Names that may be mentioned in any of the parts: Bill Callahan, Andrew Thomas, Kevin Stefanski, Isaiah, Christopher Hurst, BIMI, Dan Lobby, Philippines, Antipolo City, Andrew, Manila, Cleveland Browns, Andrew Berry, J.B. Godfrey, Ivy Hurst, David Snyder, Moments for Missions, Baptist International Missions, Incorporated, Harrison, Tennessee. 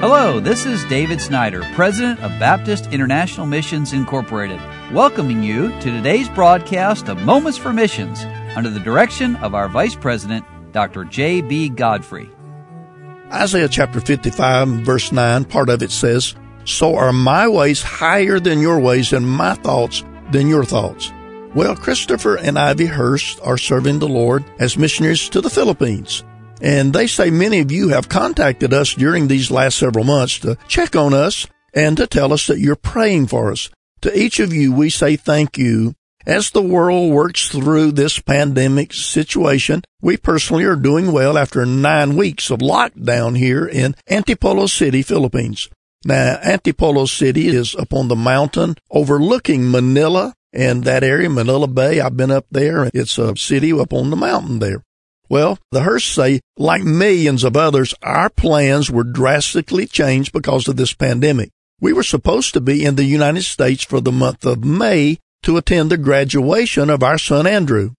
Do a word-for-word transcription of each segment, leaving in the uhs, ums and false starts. Hello, this is David Snyder, President of Baptist International Missions, Incorporated, welcoming you to today's broadcast of Moments for Missions under the direction of our Vice President, Doctor J B. Godfrey. Isaiah chapter fifty-five, verse nine, part of it says, "So are my ways higher than your ways, and my thoughts than your thoughts." Well, Christopher and Ivy Hurst are serving the Lord as missionaries to the Philippines. And they say many of you have contacted us during these last several months to check on us and to tell us that you're praying for us. To each of you, we say thank you. As the world works through this pandemic situation, we personally are doing well after nine weeks of lockdown here in Antipolo City, Philippines. Now, Antipolo City is up on the mountain overlooking Manila and that area, Manila Bay. I've been up there. It's a city up on the mountain there. Well, the Hursts say, like millions of others, our plans were drastically changed because of this pandemic. We were supposed to be in the United States for the month of May to attend the graduation of our son, Andrew.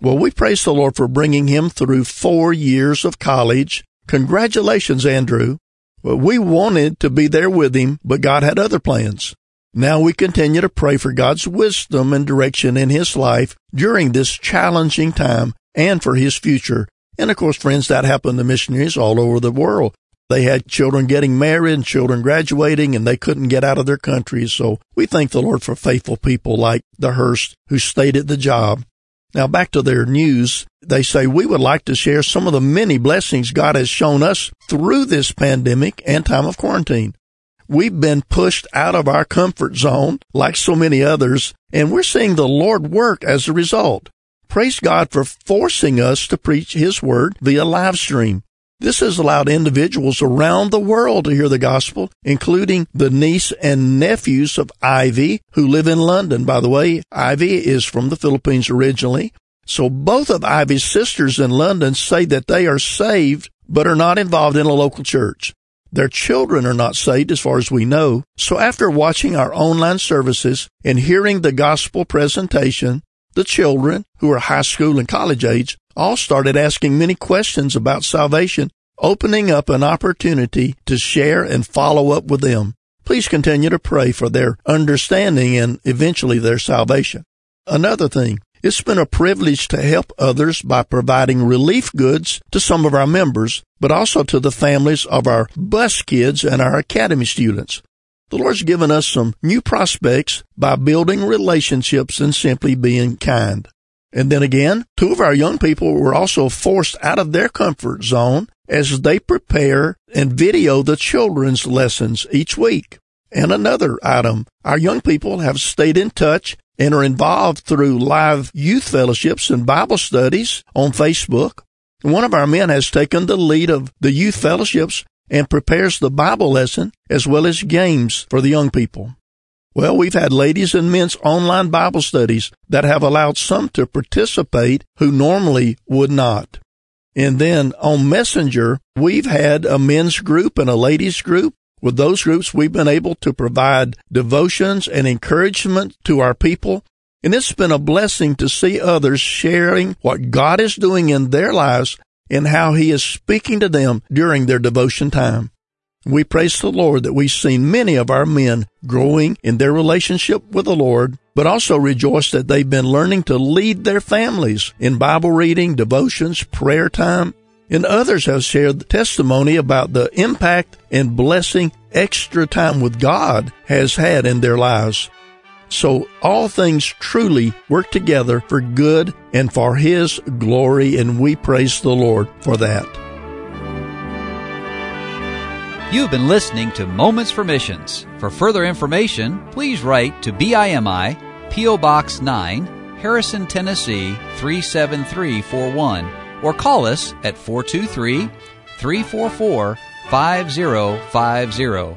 Well, we praise the Lord for bringing him through four years of college. Congratulations, Andrew. Well, we wanted to be there with him, but God had other plans. Now we continue to pray for God's wisdom and direction in his life during this challenging time and for his future. And of course, friends, that happened to missionaries all over the world. They had children getting married and children graduating, and they couldn't get out of their countries. So we thank the Lord for faithful people like the Hurst who stayed at the job. Now back to their news. They say, "We would like to share some of the many blessings God has shown us through this pandemic and time of quarantine. We've been pushed out of our comfort zone like so many others, and we're seeing the Lord work as a result. Praise God for forcing us to preach His Word via live stream. This has allowed individuals around the world to hear the gospel, including the niece and nephews of Ivy, who live in London. By the way, Ivy is from the Philippines originally. So both of Ivy's sisters in London say that they are saved, but are not involved in a local church. Their children are not saved as far as we know. So after watching our online services and hearing the gospel presentation, the children, who are high school and college age, all started asking many questions about salvation, opening up an opportunity to share and follow up with them. Please continue to pray for their understanding and eventually their salvation. Another thing, it's been a privilege to help others by providing relief goods to some of our members, but also to the families of our bus kids and our academy students. The Lord's given us some new prospects by building relationships and simply being kind. And then again, two of our young people were also forced out of their comfort zone as they prepare and video the children's lessons each week. And another item, our young people have stayed in touch and are involved through live youth fellowships and Bible studies on Facebook. One of our men has taken the lead of the youth fellowships and prepares the Bible lesson as well as games for the young people. Well, we've had ladies and men's online Bible studies that have allowed some to participate who normally would not. And then on Messenger, we've had a men's group and a ladies group. With those groups, we've been able to provide devotions and encouragement to our people. And it's been a blessing to see others sharing what God is doing in their lives and how He is speaking to them during their devotion time. We praise the Lord that we've seen many of our men growing in their relationship with the Lord, but also rejoice that they've been learning to lead their families in Bible reading, devotions, prayer time, and others have shared the testimony about the impact and blessing extra time with God has had in their lives. So all things truly work together for good and for His glory, and we praise the Lord for that. You've been listening to Moments for Missions. For further information, please write to B I M I, P O. Box nine, Harrison, Tennessee three seven three four one, or call us at four two three, three four four, five zero five zero,